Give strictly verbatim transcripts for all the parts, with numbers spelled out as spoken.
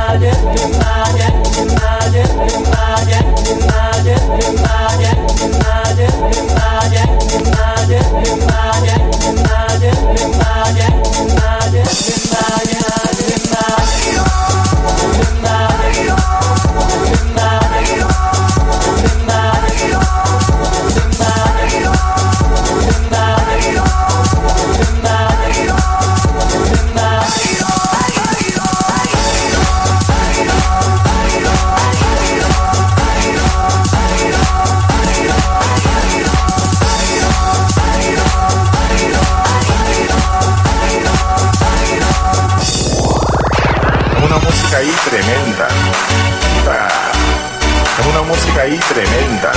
Nadie, nadie, nadie. música ahí tremenda. Una música ahí tremenda.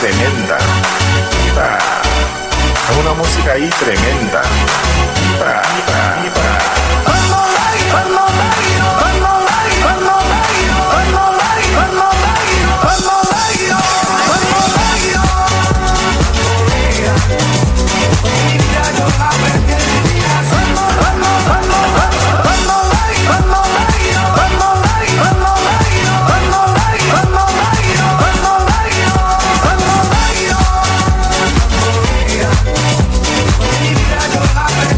Tremenda, una música ahí tremenda. Pra, pra, pra. I'm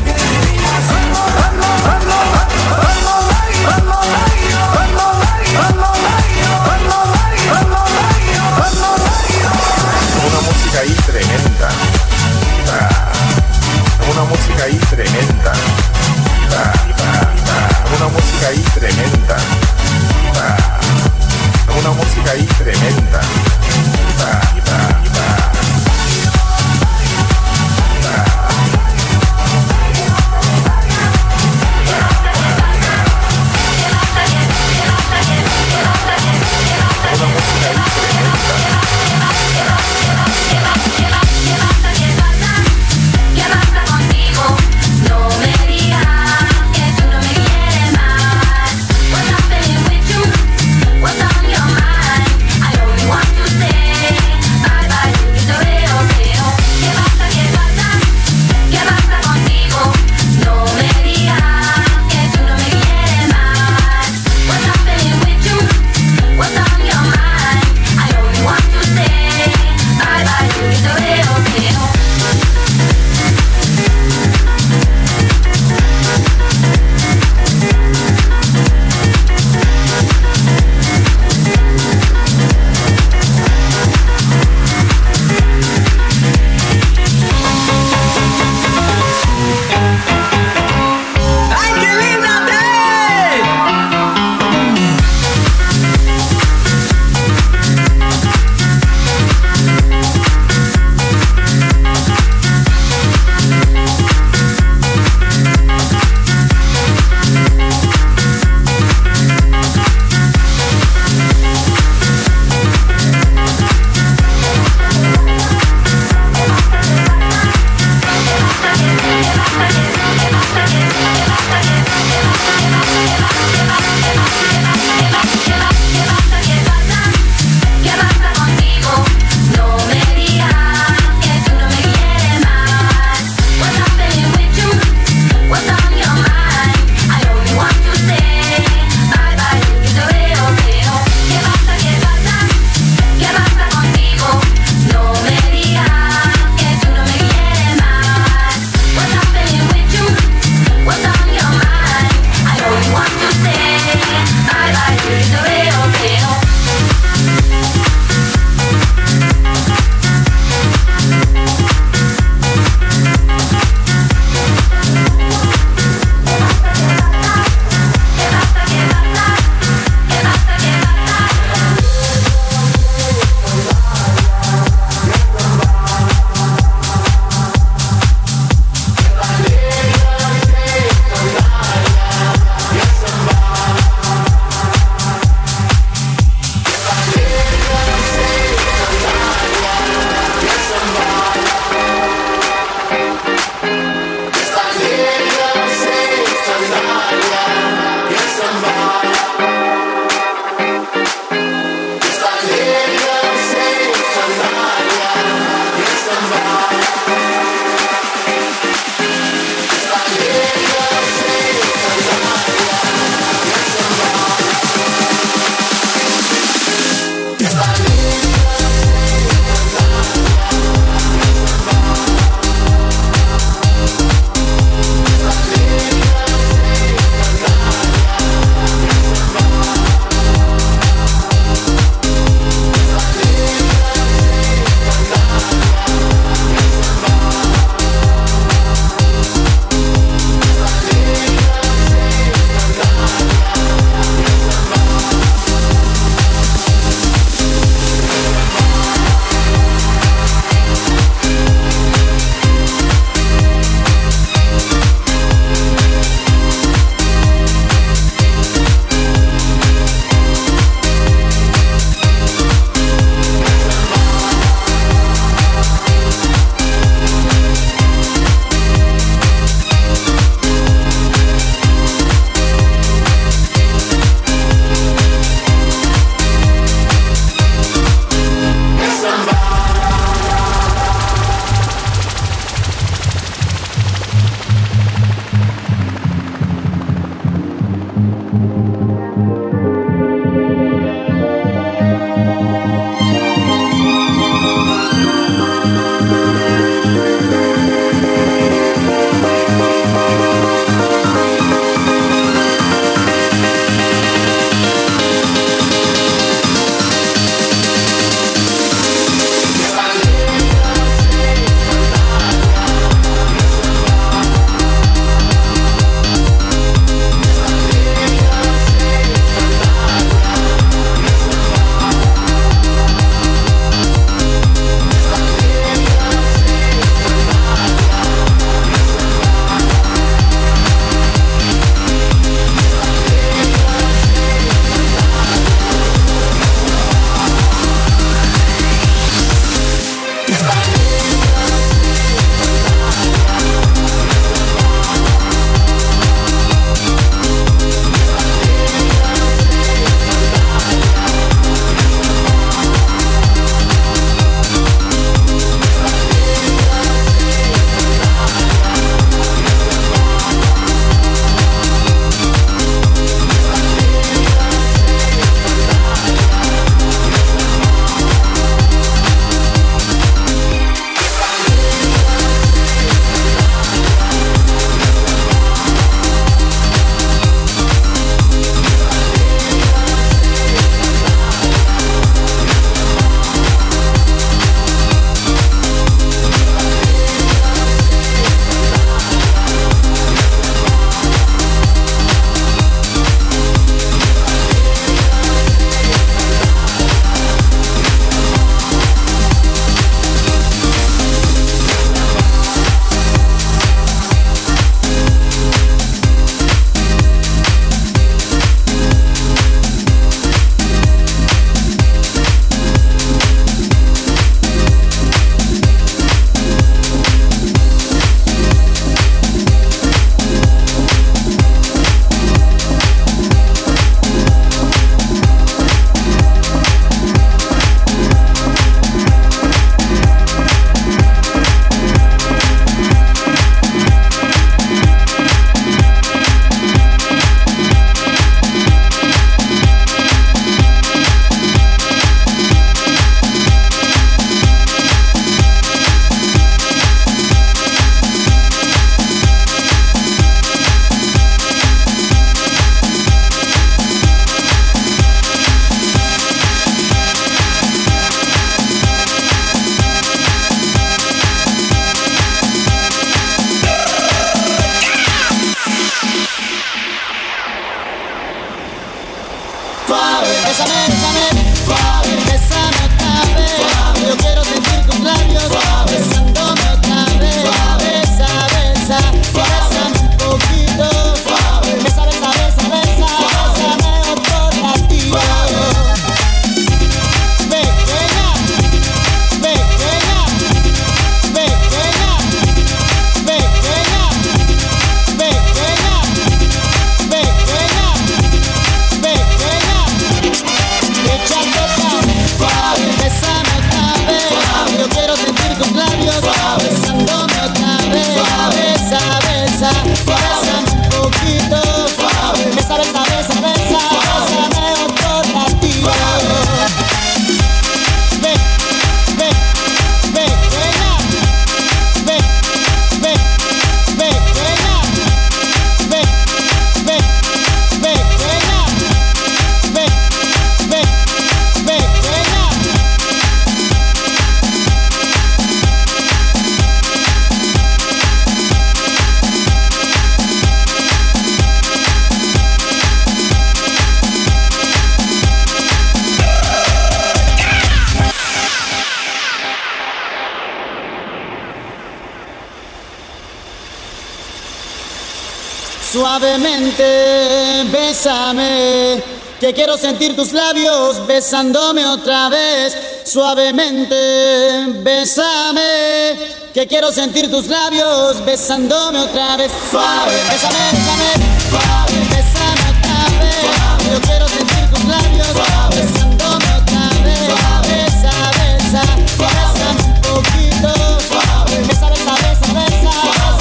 Suavemente, bésame, que quiero sentir tus labios besándome otra vez. Suavemente, bésame, que quiero sentir tus labios besándome otra vez. Suave, bésame, bésame, suave, bésame otra vez. Suave. Yo quiero sentir tus labios suave, besándome otra vez. Suave. Besa, besa, suave. Bésame un poquito. Suave. Besa, besa, besa, besa,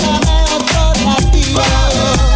suave. Bésame otro ratito. Suave, bésame otra vez.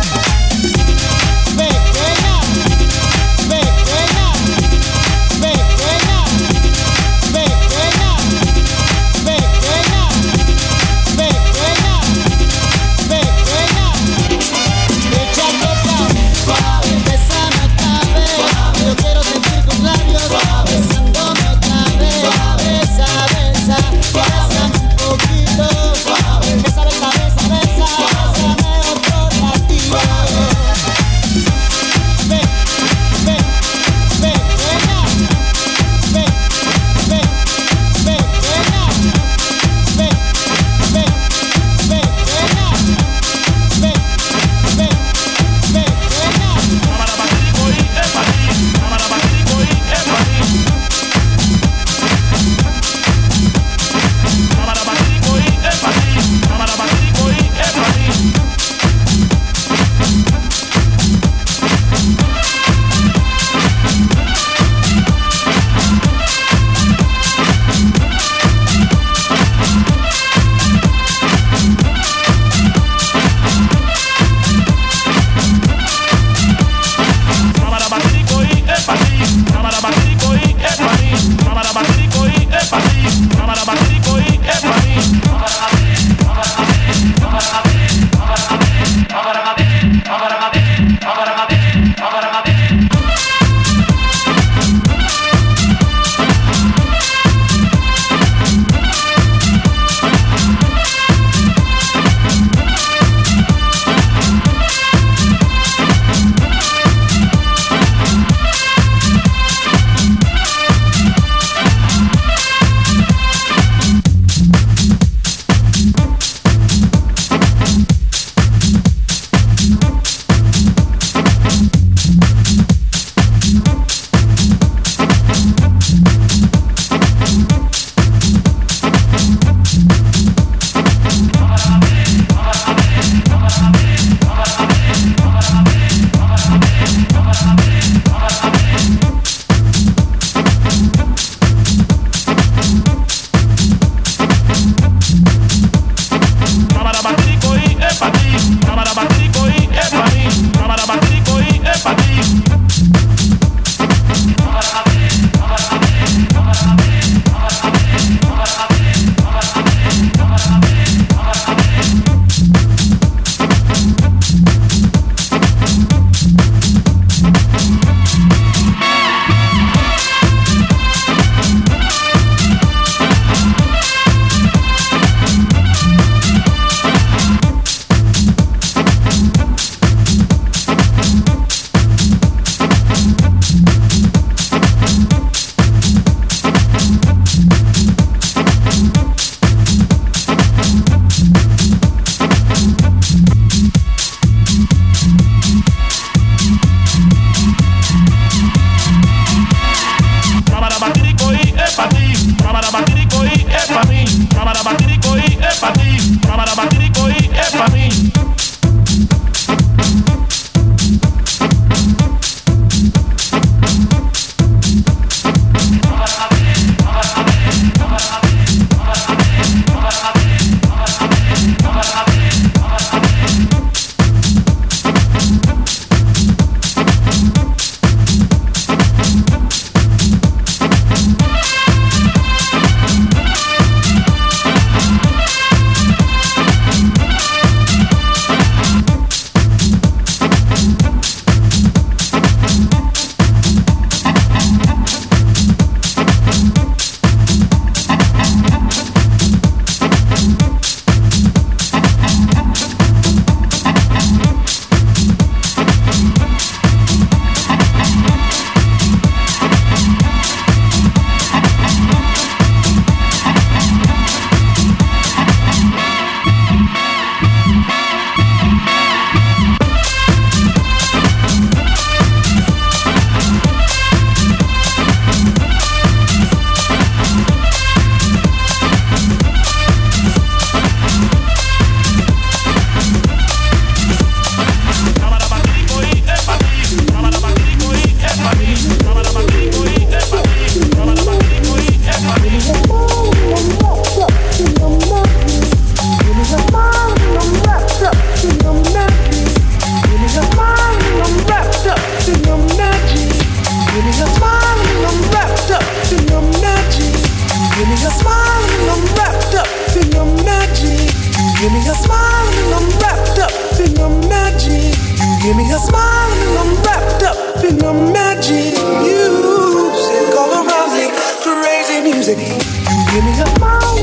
up in your magic. You give me a smile and I'm wrapped up in your magic. You give me a smile and I'm wrapped up in your magic. You give me a smile and I'm wrapped up in your magic. Music all around me, crazy music. You give me a smile.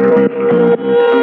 Ooh.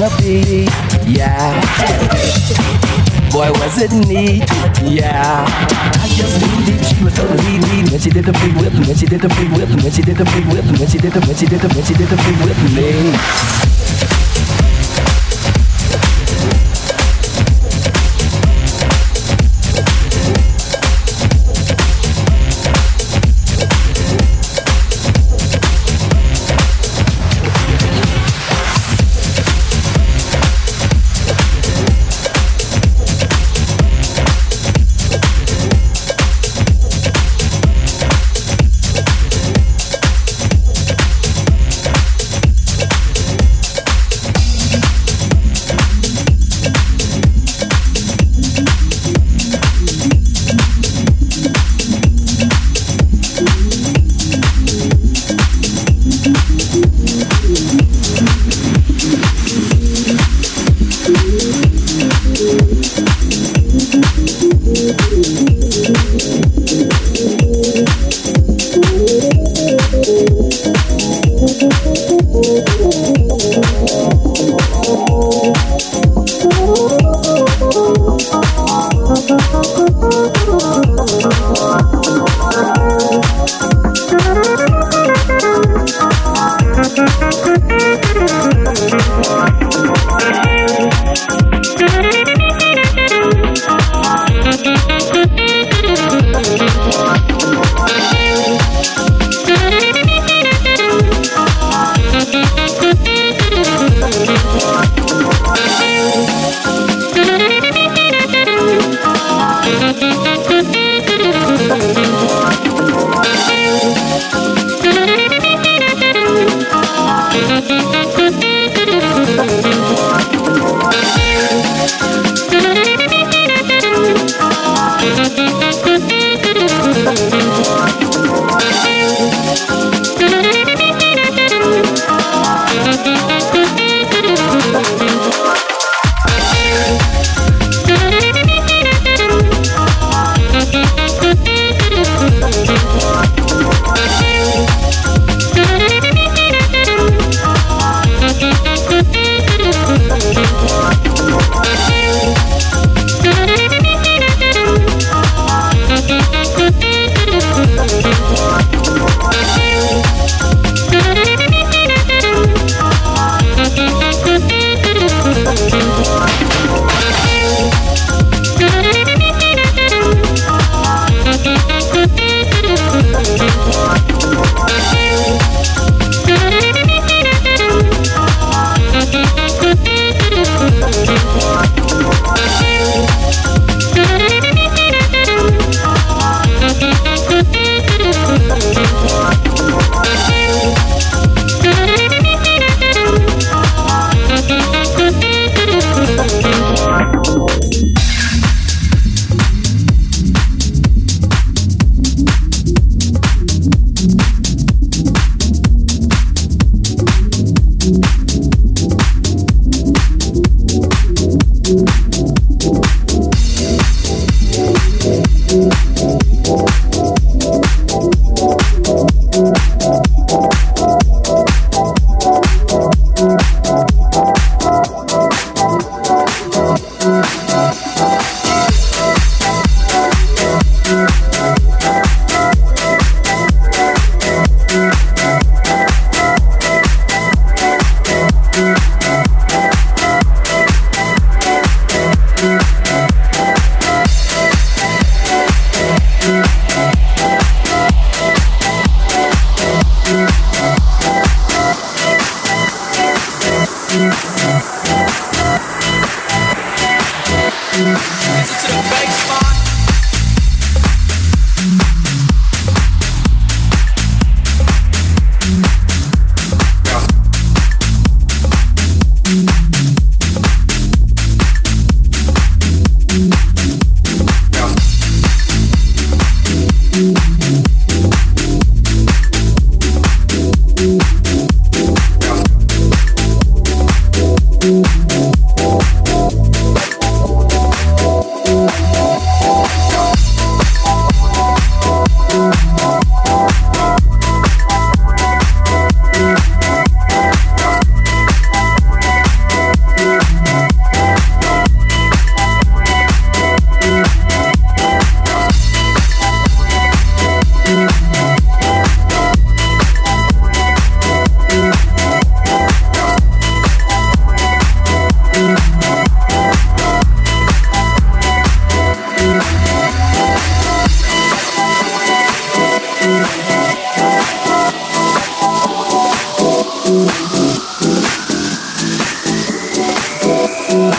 wanna be, yeah. Boy, was it neat, yeah. I just knew deep, she was so lead, lead. When she did the big whip, when she did the big whip, when she did the big whip, when she did the, when she did the, when she did the big whip, me. We